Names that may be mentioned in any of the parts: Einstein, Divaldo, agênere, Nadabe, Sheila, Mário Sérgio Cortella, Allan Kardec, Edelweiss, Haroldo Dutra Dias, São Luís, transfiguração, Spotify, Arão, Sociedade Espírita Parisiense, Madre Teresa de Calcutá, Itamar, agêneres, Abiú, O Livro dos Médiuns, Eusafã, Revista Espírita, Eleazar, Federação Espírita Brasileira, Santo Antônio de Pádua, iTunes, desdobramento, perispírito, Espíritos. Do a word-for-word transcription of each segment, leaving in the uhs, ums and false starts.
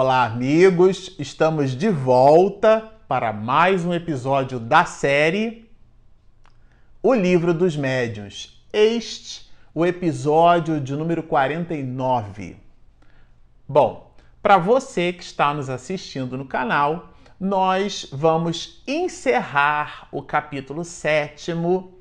Olá, amigos! Estamos de volta para mais um episódio da série O Livro dos Médiuns. Este, o episódio de número quarenta e nove. Bom, para você que está nos assistindo no canal, nós vamos encerrar o capítulo sétimo,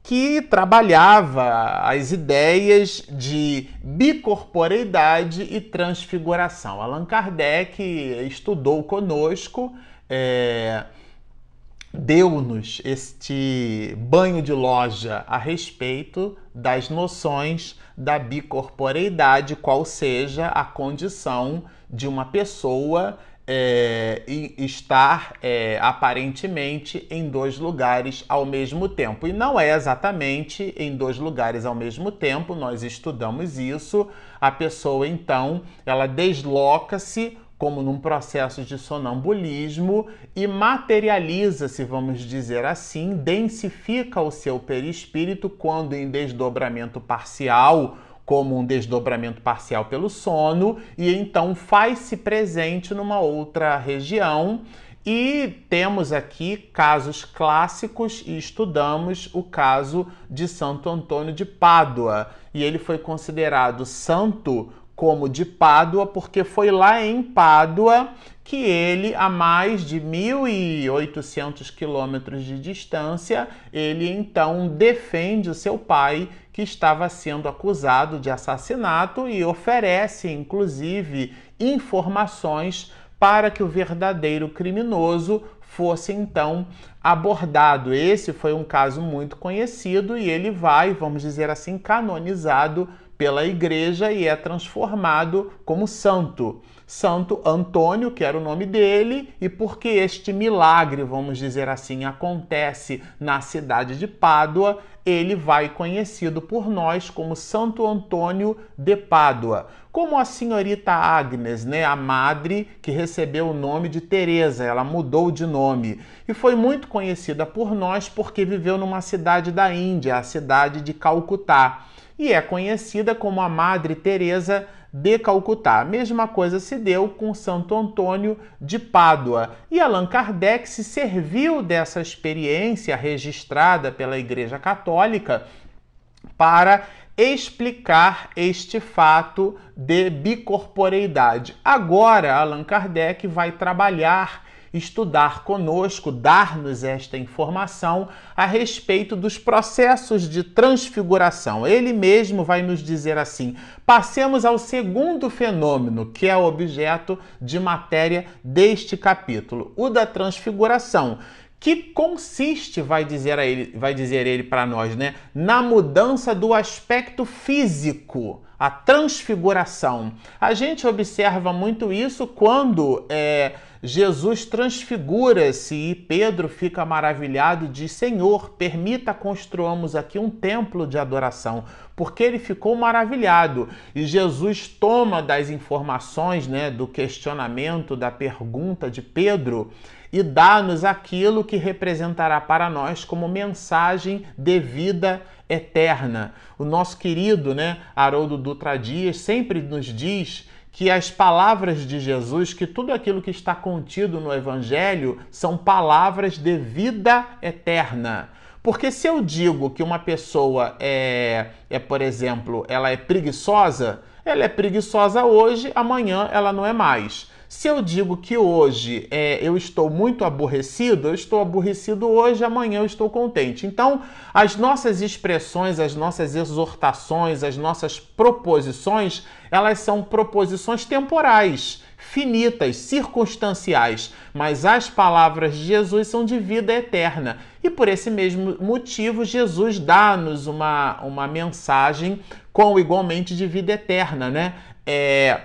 que trabalhava as ideias de bicorporeidade e transfiguração. Allan Kardec estudou conosco, é, deu-nos este banho de loja a respeito das noções da bicorporeidade, qual seja a condição de uma pessoa É, e estar é, aparentemente em dois lugares ao mesmo tempo. E não é exatamente em dois lugares ao mesmo tempo, nós estudamos isso. A pessoa, então, ela desloca-se como num processo de sonambulismo e materializa-se, vamos dizer assim, densifica o seu perispírito quando em desdobramento parcial, como um desdobramento parcial pelo sono, e então faz-se presente numa outra região. E temos aqui casos clássicos e estudamos o caso de Santo Antônio de Pádua. E ele foi considerado santo como de Pádua porque foi lá em Pádua que ele, a mais de mil e oitocentos quilômetros de distância, ele então defende o seu pai, que estava sendo acusado de assassinato, e oferece, inclusive, informações para que o verdadeiro criminoso fosse, então, abordado. Esse foi um caso muito conhecido e ele vai, vamos dizer assim, canonizado pela igreja e é transformado como santo. Santo Antônio, que era o nome dele, e porque este milagre, vamos dizer assim, acontece na cidade de Pádua, ele vai conhecido por nós como Santo Antônio de Pádua. Como a senhorita Agnes, né, a madre que recebeu o nome de Teresa, ela mudou de nome. E foi muito conhecida por nós porque viveu numa cidade da Índia, a cidade de Calcutá. E é conhecida como a Madre Teresa de Calcutá. A mesma coisa se deu com Santo Antônio de Pádua. E Allan Kardec se serviu dessa experiência registrada pela Igreja Católica para explicar este fato de bicorporeidade. Agora, Allan Kardec vai trabalhar, estudar conosco, dar-nos esta informação a respeito dos processos de transfiguração. Ele mesmo vai nos dizer assim: passemos ao segundo fenômeno, que é o objeto de matéria deste capítulo, o da transfiguração, que consiste, vai dizer a ele, vai dizer ele para nós, né, na mudança do aspecto físico. A transfiguração. A gente observa muito isso quando é, Jesus transfigura-se e Pedro fica maravilhado e diz: Senhor, permita construamos aqui um templo de adoração, porque ele ficou maravilhado. E Jesus toma das informações, né, do questionamento, da pergunta de Pedro, e dá-nos aquilo que representará para nós como mensagem de vida eterna. O nosso querido, né, Haroldo Dutra Dias sempre nos diz que as palavras de Jesus, que tudo aquilo que está contido no Evangelho, são palavras de vida eterna. Porque se eu digo que uma pessoa é, é, por exemplo, ela é preguiçosa, ela é preguiçosa hoje, amanhã ela não é mais. Se eu digo que hoje é, eu estou muito aborrecido, eu estou aborrecido hoje, amanhã eu estou contente. Então, as nossas expressões, as nossas exortações, as nossas proposições, elas são proposições temporais, finitas, circunstanciais. Mas as palavras de Jesus são de vida eterna. E por esse mesmo motivo, Jesus dá-nos uma, uma mensagem com igualmente de vida eterna, né? É...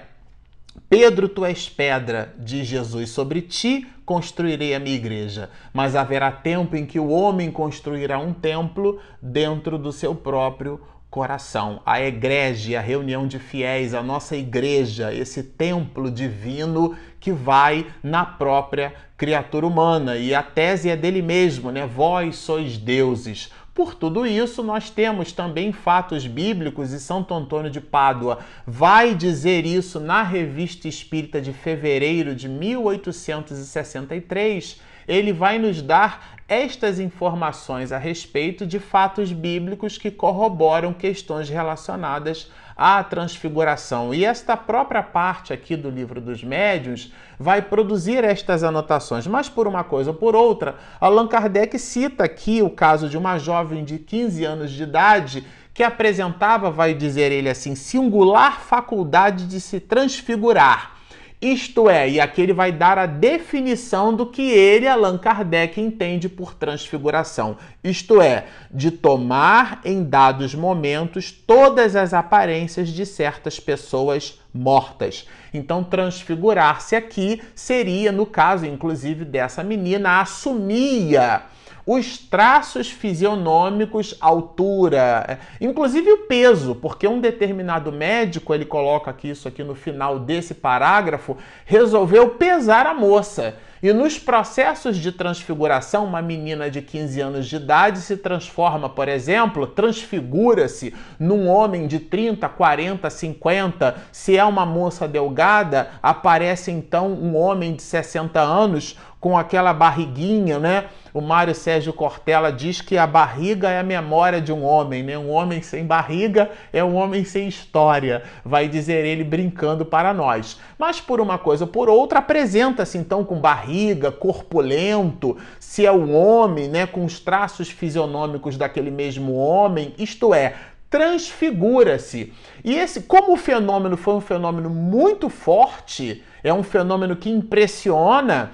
Pedro, tu és pedra, diz Jesus, sobre ti construirei a minha igreja, mas haverá tempo em que o homem construirá um templo dentro do seu próprio coração. A egrégio, a reunião de fiéis, a nossa igreja, esse templo divino que vai na própria criatura humana. E a tese é dele mesmo, né? Vós sois deuses, Por tudo isso, nós temos também fatos bíblicos, e Santo Antônio de Pádua vai dizer isso na Revista Espírita de fevereiro de mil oitocentos e sessenta e três. Ele vai nos dar estas informações a respeito de fatos bíblicos que corroboram questões relacionadas à transfiguração. E esta própria parte aqui do Livro dos Médiuns vai produzir estas anotações. Mas por uma coisa ou por outra, Allan Kardec cita aqui o caso de uma jovem de quinze anos de idade que apresentava, vai dizer ele assim, singular faculdade de se transfigurar. Isto é, e aqui ele vai dar a definição do que ele, Allan Kardec, entende por transfiguração. Isto é, de tomar em dados momentos todas as aparências de certas pessoas mortas. Então, transfigurar-se aqui seria, no caso, inclusive, dessa menina, assumia os traços fisionômicos, altura, inclusive o peso, porque um determinado médico, ele coloca aqui isso aqui no final desse parágrafo, resolveu pesar a moça. E nos processos de transfiguração, uma menina de quinze anos de idade se transforma, por exemplo, transfigura-se num homem de trinta, quarenta, cinquenta. Se é uma moça delgada, aparece então um homem de sessenta anos com aquela barriguinha, né? O Mário Sérgio Cortella diz que a barriga é a memória de um homem, né? Um homem sem barriga é um homem sem história, vai dizer ele brincando para nós. Mas por uma coisa ou por outra, apresenta-se então com barriga, barriga, corpulento, se é o homem, né, com os traços fisionômicos daquele mesmo homem, isto é, transfigura-se. E esse, como o fenômeno foi um fenômeno muito forte, é um fenômeno que impressiona,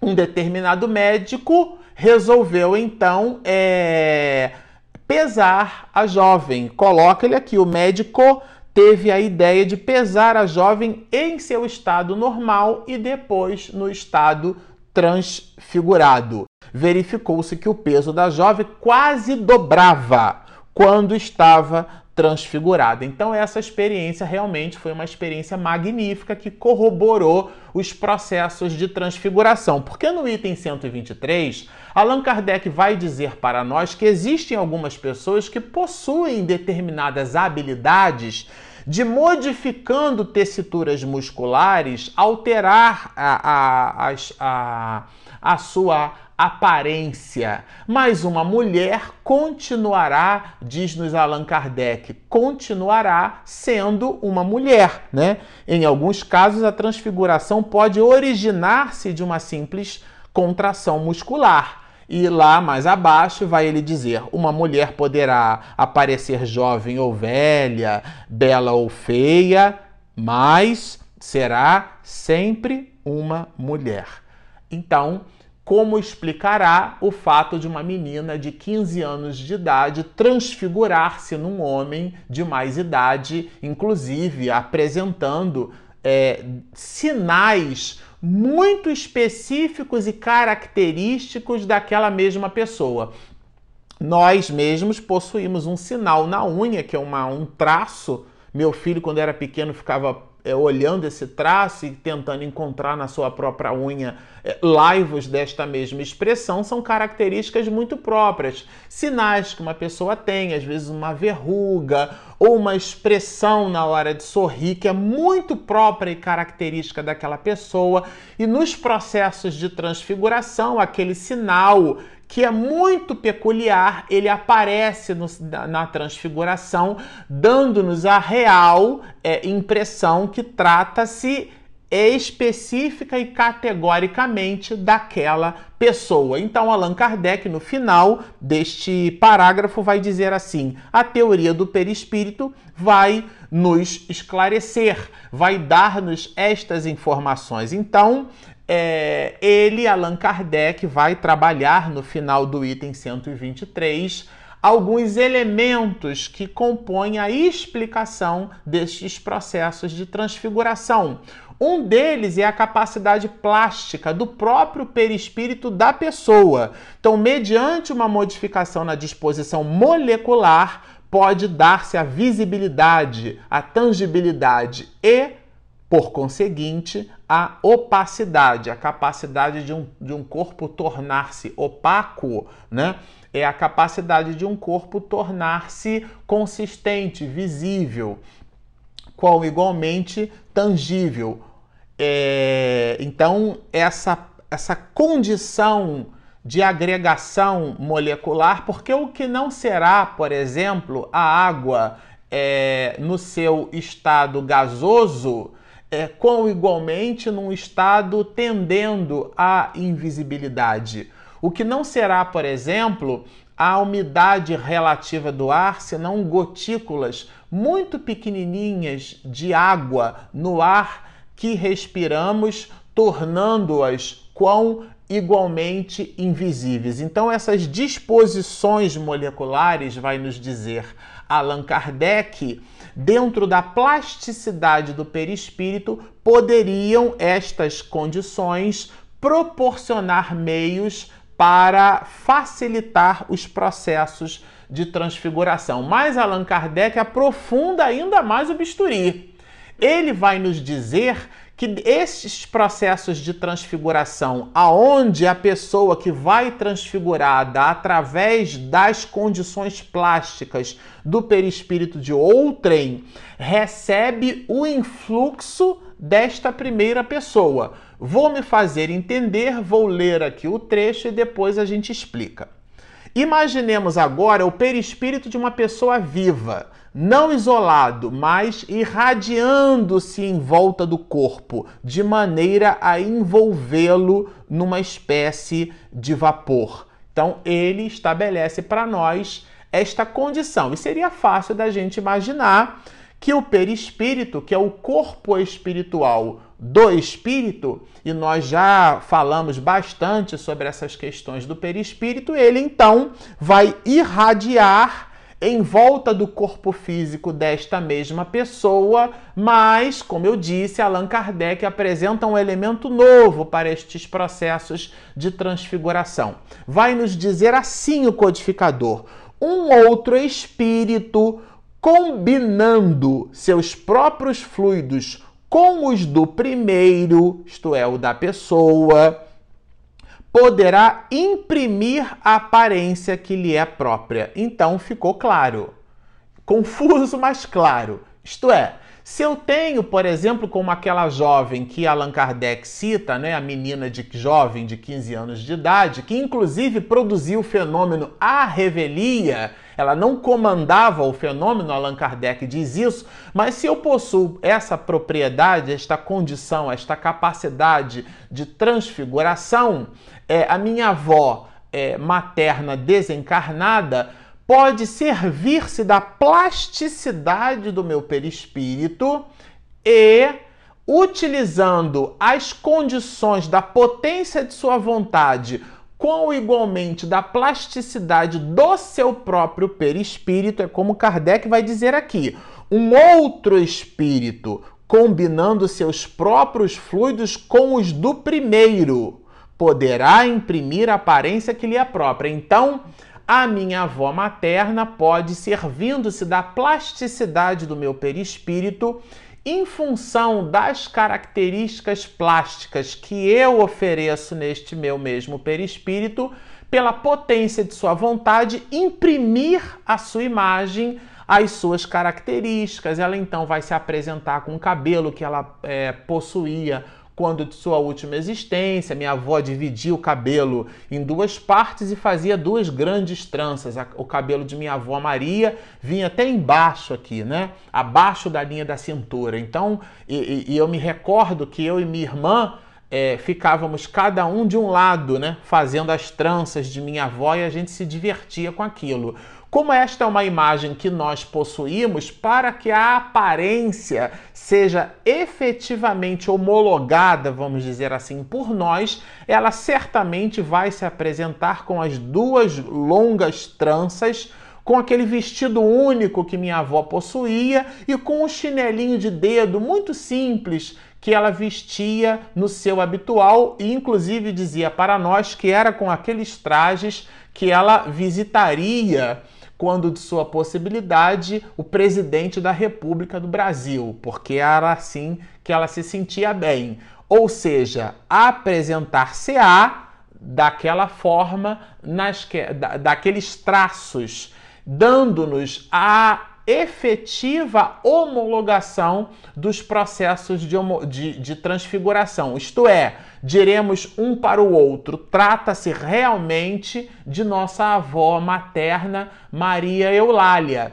um determinado médico resolveu, então, é, pesar a jovem. Coloca ele aqui, o médico teve a ideia de pesar a jovem em seu estado normal e depois no estado transfigurado. Verificou-se que o peso da jovem quase dobrava quando estava transfigurada. Então essa experiência realmente foi uma experiência magnífica que corroborou os processos de transfiguração. Porque no item cento e vinte e três, Allan Kardec vai dizer para nós que existem algumas pessoas que possuem determinadas habilidades de, modificando tessituras musculares, alterar a, a, a, a, a sua aparência. Mas uma mulher continuará, diz-nos Allan Kardec, continuará sendo uma mulher, né? Em alguns casos, a transfiguração pode originar-se de uma simples contração muscular. E lá mais abaixo vai ele dizer, uma mulher poderá aparecer jovem ou velha, bela ou feia, mas será sempre uma mulher. Então, como explicará o fato de uma menina de quinze anos de idade transfigurar-se num homem de mais idade, inclusive apresentando é, sinais muito específicos e característicos daquela mesma pessoa? Nós mesmos possuímos um sinal na unha, que é uma, um traço. Meu filho, quando era pequeno, ficava é, olhando esse traço e tentando encontrar na sua própria unha é, laivos desta mesma expressão. São características muito próprias, sinais que uma pessoa tem, às vezes uma verruga, ou uma expressão na hora de sorrir, que é muito própria e característica daquela pessoa. E nos processos de transfiguração, aquele sinal que é muito peculiar, ele aparece no, na transfiguração, dando-nos a real é, impressão que trata-se específica e categoricamente daquela pessoa. Então, Allan Kardec, no final deste parágrafo, vai dizer assim, a teoria do perispírito vai nos esclarecer, vai dar-nos estas informações. Então, é, ele, Allan Kardec, vai trabalhar no final do item cento e vinte e três alguns elementos que compõem a explicação destes processos de transfiguração. Um deles é a capacidade plástica do próprio perispírito da pessoa. Então, mediante uma modificação na disposição molecular, pode dar-se a visibilidade, a tangibilidade e Por conseguinte, a opacidade, a capacidade de um, de um corpo tornar-se opaco, né? É a capacidade de um corpo tornar-se consistente, visível, qual igualmente tangível. É, então, essa, essa condição de agregação molecular, porque o que não será, por exemplo, a água é, no seu estado gasoso, é, qual igualmente num estado tendendo à invisibilidade. O que não será, por exemplo, a umidade relativa do ar, senão gotículas muito pequenininhas de água no ar que respiramos, tornando-as quão igualmente invisíveis. Então, essas disposições moleculares, vai nos dizer Allan Kardec, dentro da plasticidade do perispírito, poderiam estas condições proporcionar meios para facilitar os processos de transfiguração. Mas Allan Kardec aprofunda ainda mais o bisturi. Ele vai nos dizer que esses processos de transfiguração, aonde a pessoa que vai transfigurada através das condições plásticas do perispírito de outrem, recebe o influxo desta primeira pessoa. Vou me fazer entender, vou ler aqui o trecho e depois a gente explica. Imaginemos agora o perispírito de uma pessoa viva, não isolado, mas irradiando-se em volta do corpo, de maneira a envolvê-lo numa espécie de vapor. Então, ele estabelece para nós esta condição. E seria fácil da gente imaginar que o perispírito, que é o corpo espiritual do espírito, e nós já falamos bastante sobre essas questões do perispírito, ele então vai irradiar em volta do corpo físico desta mesma pessoa, mas, como eu disse, Allan Kardec apresenta um elemento novo para estes processos de transfiguração. Vai nos dizer assim o codificador: um outro espírito, combinando seus próprios fluidos com os do primeiro, isto é, o da pessoa, poderá imprimir a aparência que lhe é própria. Então, ficou claro. Confuso, mas claro. Isto é, se eu tenho, por exemplo, como aquela jovem que Allan Kardec cita, né, a menina de jovem de quinze anos de idade, que inclusive produziu o fenômeno à revelia, ela não comandava o fenômeno, Allan Kardec diz isso, mas se eu possuo essa propriedade, esta condição, esta capacidade de transfiguração, é, a minha avó é, materna desencarnada pode servir-se da plasticidade do meu perispírito e, utilizando as condições da potência de sua vontade, com igualmente da plasticidade do seu próprio perispírito, é como Kardec vai dizer aqui, um outro espírito, combinando seus próprios fluidos com os do primeiro, poderá imprimir a aparência que lhe é própria. Então, a minha avó materna pode, servindo-se da plasticidade do meu perispírito, em função das características plásticas que eu ofereço neste meu mesmo perispírito, pela potência de sua vontade, imprimir a sua imagem, as suas características. Ela então vai se apresentar com o cabelo que ela é, possuía quando de sua última existência. Minha avó dividia o cabelo em duas partes e fazia duas grandes tranças. O cabelo de minha avó Maria vinha até embaixo aqui, né? Abaixo da linha da cintura. Então, e, e eu me recordo que eu e minha irmã é, ficávamos cada um de um lado, né? Fazendo as tranças de minha avó e a gente se divertia com aquilo. Como esta é uma imagem que nós possuímos, para que a aparência seja efetivamente homologada, vamos dizer assim, por nós, ela certamente vai se apresentar com as duas longas tranças, com aquele vestido único que minha avó possuía e com um chinelinho de dedo muito simples que ela vestia no seu habitual e, inclusive, dizia para nós que era com aqueles trajes que ela visitaria quando de sua possibilidade, o presidente da República do Brasil, porque era assim que ela se sentia bem. Ou seja, apresentar-se-á daquela forma, nas que, da, daqueles traços, dando-nos a efetiva homologação dos processos de, de, de transfiguração. Isto é, diremos um para o outro, trata-se realmente de nossa avó materna, Maria Eulália.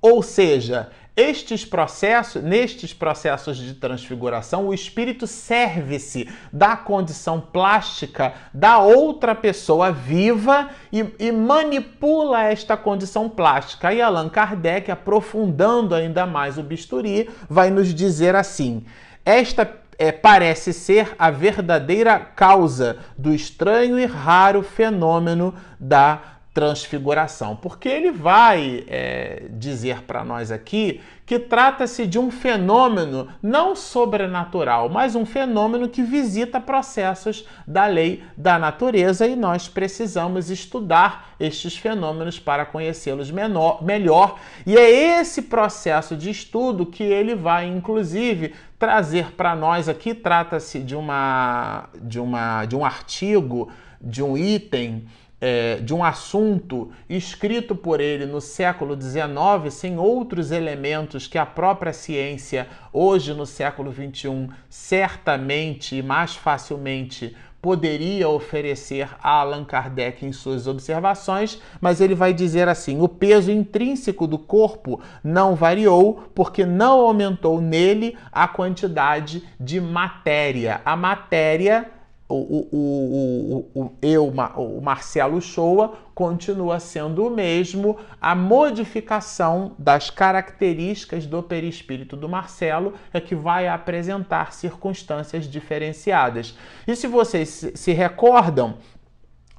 Ou seja, estes processos, nestes processos de transfiguração, o espírito serve-se da condição plástica da outra pessoa viva e, e manipula esta condição plástica. E Allan Kardec, aprofundando ainda mais o bisturi, vai nos dizer assim: esta é, parece ser a verdadeira causa do estranho e raro fenômeno da transfiguração, porque ele vai é, dizer para nós aqui que trata-se de um fenômeno não sobrenatural, mas um fenômeno que visita processos da lei da natureza, e nós precisamos estudar estes fenômenos para conhecê-los melhor. E é esse processo de estudo que ele vai, inclusive, trazer para nós aqui. Trata-se de uma, de uma, de um artigo, de um item, É, de um assunto escrito por ele no século dezenove, sem outros elementos que a própria ciência, hoje no século vinte e um, certamente e mais facilmente poderia oferecer a Allan Kardec em suas observações, mas ele vai dizer assim: o peso intrínseco do corpo não variou, porque não aumentou nele a quantidade de matéria. A matéria... O, o, o, o, o, eu, o Marcelo Uchôa, continua sendo o mesmo. A modificação das características do perispírito do Marcelo é que vai apresentar circunstâncias diferenciadas. E se vocês se recordam,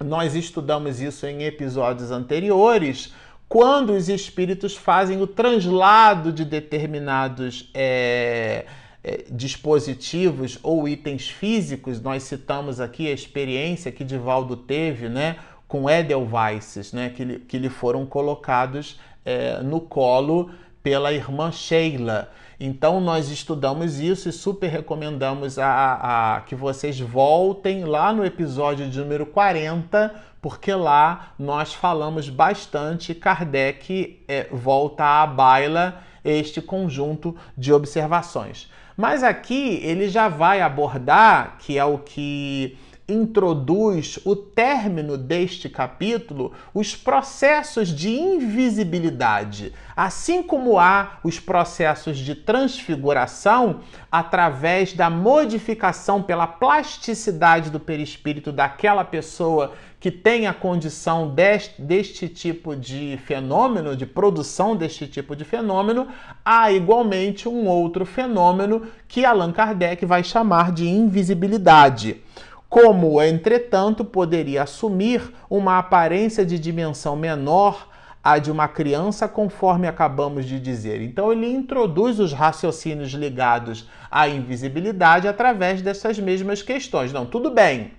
nós estudamos isso em episódios anteriores, quando os espíritos fazem o translado de determinados... É... dispositivos ou itens físicos. Nós citamos aqui a experiência que Divaldo teve, né, com Edelweiss, né, que, lhe, que lhe foram colocados é, no colo pela irmã Sheila. Então nós estudamos isso e super recomendamos a, a, que vocês voltem lá no episódio de número quarenta, porque lá nós falamos bastante. Kardec é, volta à baila este conjunto de observações. Mas aqui ele já vai abordar, que é o que introduz o término deste capítulo, os processos de invisibilidade. Assim como há os processos de transfiguração, através da modificação pela plasticidade do perispírito daquela pessoa que tem a condição deste, deste tipo de fenômeno, de produção deste tipo de fenômeno, há igualmente um outro fenômeno que Allan Kardec vai chamar de invisibilidade. Como, entretanto, poderia assumir uma aparência de dimensão menor à de uma criança, conforme acabamos de dizer. Então ele introduz os raciocínios ligados à invisibilidade através dessas mesmas questões. Não, tudo bem.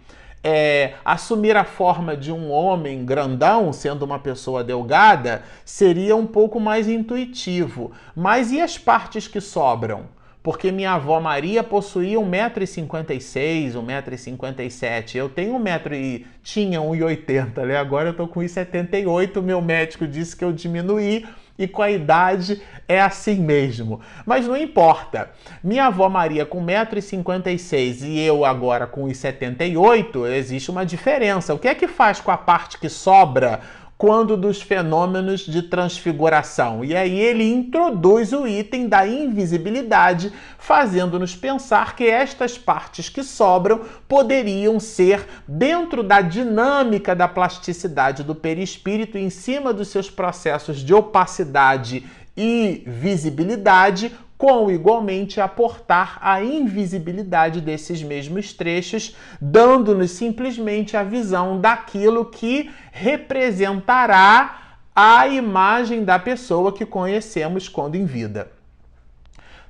É, assumir a forma de um homem grandão, sendo uma pessoa delgada, seria um pouco mais intuitivo. Mas e as partes que sobram? Porque minha avó Maria possuía um metro e cinquenta e seis, um metro e cinquenta e sete. Eu tenho um metro e... tinha um metro e oitenta, né? Agora eu tô com um metro e setenta e oito. Meu médico disse que eu diminuí e com a idade é assim mesmo. Mas não importa. Minha avó Maria com um metro e cinquenta e seis e eu agora com um metro e setenta e oito, existe uma diferença. O que é que faz com a parte que sobra quando dos fenômenos de transfiguração? E aí ele introduz o item da invisibilidade, fazendo-nos pensar que estas partes que sobram poderiam ser, dentro da dinâmica da plasticidade do perispírito, em cima dos seus processos de opacidade e visibilidade, com igualmente aportar a invisibilidade desses mesmos trechos, dando-nos simplesmente a visão daquilo que representará a imagem da pessoa que conhecemos quando em vida.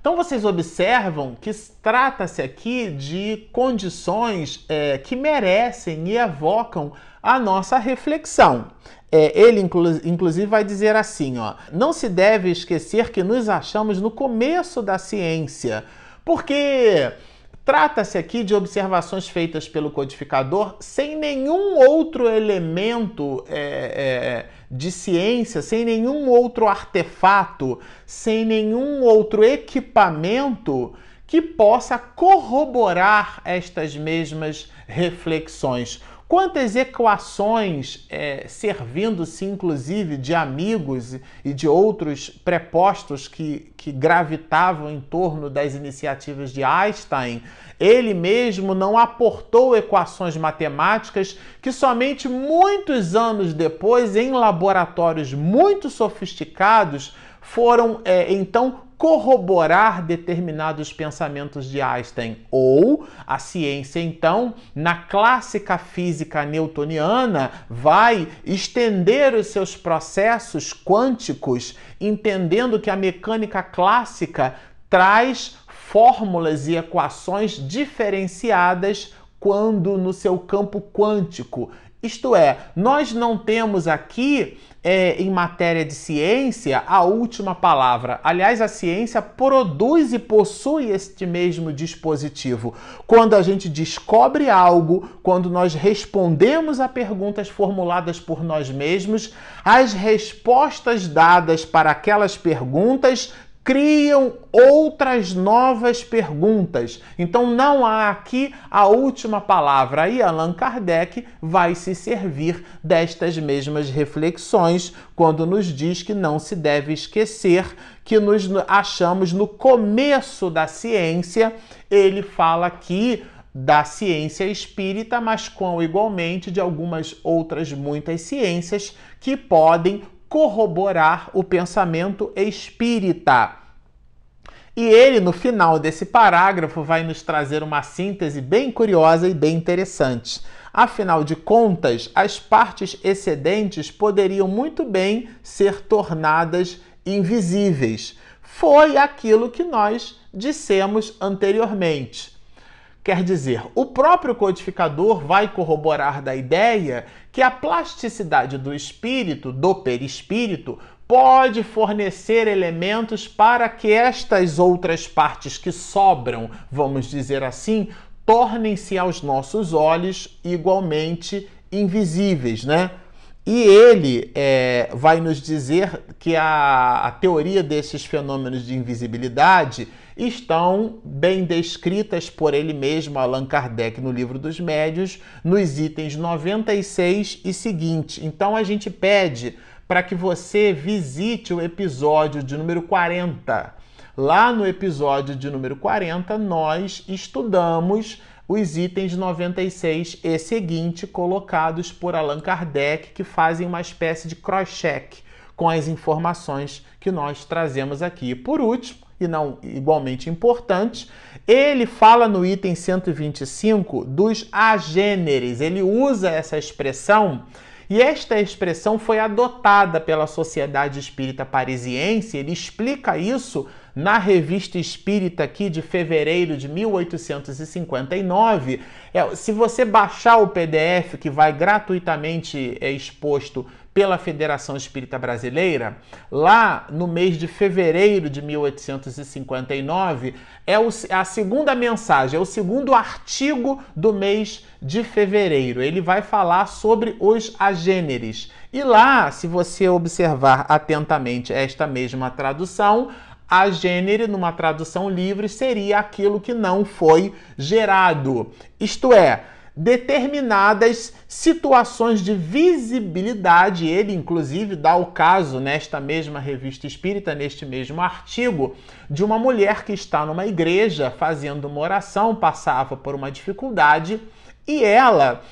Então vocês observam que trata-se aqui de condições é, que merecem e evocam a nossa reflexão. É, ele, inclu inclusive, vai dizer assim, ó, não se deve esquecer que nos achamos no começo da ciência, porque trata-se aqui de observações feitas pelo codificador sem nenhum outro elemento é, é, de ciência, sem nenhum outro artefato, sem nenhum outro equipamento que possa corroborar estas mesmas reflexões. Quantas equações, é, servindo-se inclusive de amigos e de outros prepostos que, que gravitavam em torno das iniciativas de Einstein, ele mesmo não aportou equações matemáticas que somente muitos anos depois, em laboratórios muito sofisticados, foram é, então corroborar determinados pensamentos de Einstein, ou a ciência, então, na clássica física newtoniana, vai estender os seus processos quânticos, entendendo que a mecânica clássica traz fórmulas e equações diferenciadas quando no seu campo quântico. Isto é, nós não temos aqui, é, em matéria de ciência, a última palavra. Aliás, a ciência produz e possui este mesmo dispositivo. Quando a gente descobre algo, quando nós respondemos a perguntas formuladas por nós mesmos, as respostas dadas para aquelas perguntas criam outras novas perguntas. Então não há aqui a última palavra. E Allan Kardec vai se servir destas mesmas reflexões quando nos diz que não se deve esquecer que nos achamos no começo da ciência. Ele fala aqui da ciência espírita, mas com igualmente de algumas outras muitas ciências que podem corroborar o pensamento espírita. E ele, no final desse parágrafo, vai nos trazer uma síntese bem curiosa e bem interessante. Afinal de contas, as partes excedentes poderiam muito bem ser tornadas invisíveis. Foi aquilo que nós dissemos anteriormente. Quer dizer, o próprio codificador vai corroborar da ideia que a plasticidade do espírito, do perispírito, pode fornecer elementos para que estas outras partes que sobram, vamos dizer assim, tornem-se aos nossos olhos igualmente invisíveis, né? E ele é, vai nos dizer que a, a teoria desses fenômenos de invisibilidade estão bem descritas por ele mesmo, Allan Kardec, no Livro dos Médiuns, nos itens noventa e seis e seguinte. Então a gente pede para que você visite o episódio de número quarenta. Lá no episódio de número quarenta, nós estudamos os itens noventa e seis e seguinte colocados por Allan Kardec, que fazem uma espécie de cross-check com as informações que nós trazemos aqui. Por último, e não igualmente importante, ele fala no item cento e vinte e cinco dos agêneres. Ele usa essa expressão, e esta expressão foi adotada pela Sociedade Espírita Parisiense. Ele explica isso na Revista Espírita aqui de fevereiro de mil oitocentos e cinquenta e nove. É, se você baixar o P D F que vai gratuitamente é, exposto pela Federação Espírita Brasileira, lá no mês de fevereiro de mil oitocentos e cinquenta e nove, é o, a segunda mensagem, é o segundo artigo do mês de fevereiro. Ele vai falar sobre os agêneres. E lá, se você observar atentamente esta mesma tradução, agênere, numa tradução livre, seria aquilo que não foi gerado. Isto é, determinadas situações de visibilidade, ele inclusive dá o caso nesta mesma Revista Espírita, neste mesmo artigo, de uma mulher que está numa igreja fazendo uma oração, passava por uma dificuldade e ela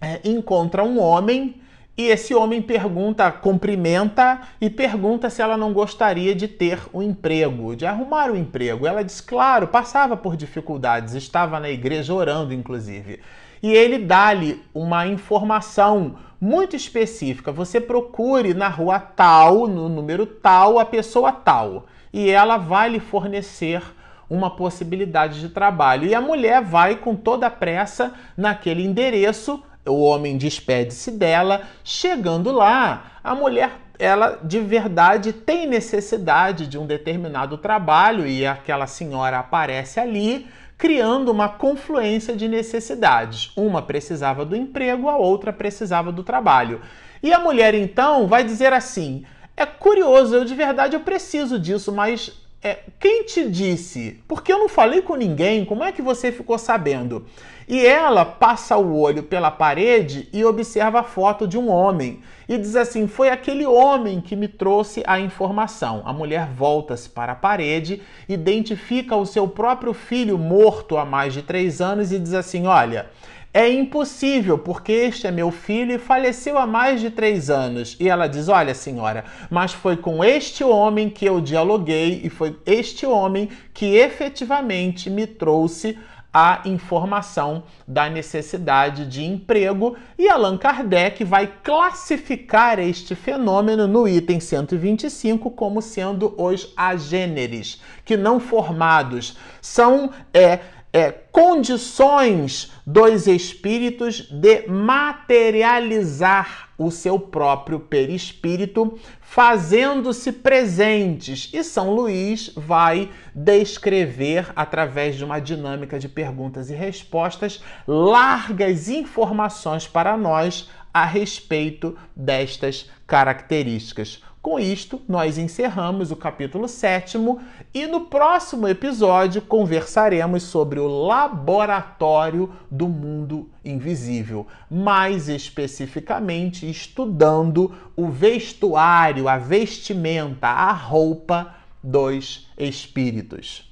é, encontra um homem e esse homem pergunta, cumprimenta e pergunta se ela não gostaria de ter um emprego, de arrumar um emprego. Ela diz, claro, passava por dificuldades, estava na igreja orando, inclusive. E ele dá-lhe uma informação muito específica. Você procure na rua tal, no número tal, a pessoa tal. e ela vai lhe fornecer uma possibilidade de trabalho. E a mulher vai com toda a pressa naquele endereço, o homem despede-se dela. Chegando lá, a mulher, ela de verdade tem necessidade de um determinado trabalho e aquela senhora aparece ali, criando uma confluência de necessidades. Uma precisava do emprego, a outra precisava do trabalho. E a mulher, então, vai dizer assim, é curioso, eu de verdade eu preciso disso, mas... É, quem te disse? Porque eu não falei com ninguém, como é que você ficou sabendo? E ela passa o olho pela parede e observa a foto de um homem. E diz assim, foi aquele homem que me trouxe a informação. A mulher volta-se para a parede, identifica o seu próprio filho morto há mais de três anos e diz assim, olha... É impossível, porque este é meu filho e faleceu há mais de três anos. E ela diz, olha senhora, mas foi com este homem que eu dialoguei e foi este homem que efetivamente me trouxe a informação da necessidade de emprego. E Allan Kardec vai classificar este fenômeno no item cento e vinte e cinco como sendo os agêneres, que não formados, são... É, É, condições dos espíritos de materializar o seu próprio perispírito, fazendo-se presentes. E São Luís vai descrever, através de uma dinâmica de perguntas e respostas, largas informações para nós a respeito destas características. Com isto, nós encerramos o capítulo sétimo e no próximo episódio conversaremos sobre o laboratório do mundo invisível, mais especificamente estudando o vestuário, a vestimenta, a roupa dos espíritos.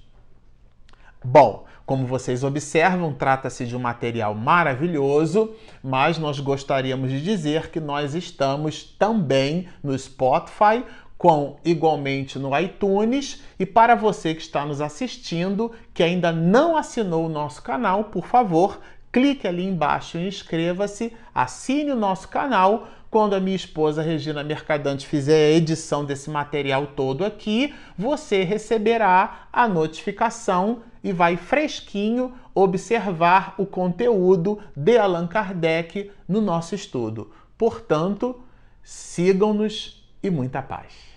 Bom, como vocês observam, trata-se de um material maravilhoso, mas nós gostaríamos de dizer que nós estamos também no Spotify, com, igualmente no iTunes, e para você que está nos assistindo, que ainda não assinou o nosso canal, por favor, clique ali embaixo e inscreva-se, assine o nosso canal. Quando a minha esposa Regina Mercadante fizer a edição desse material todo aqui, você receberá a notificação e vai fresquinho observar o conteúdo de Allan Kardec no nosso estudo. Portanto, sigam-nos e muita paz.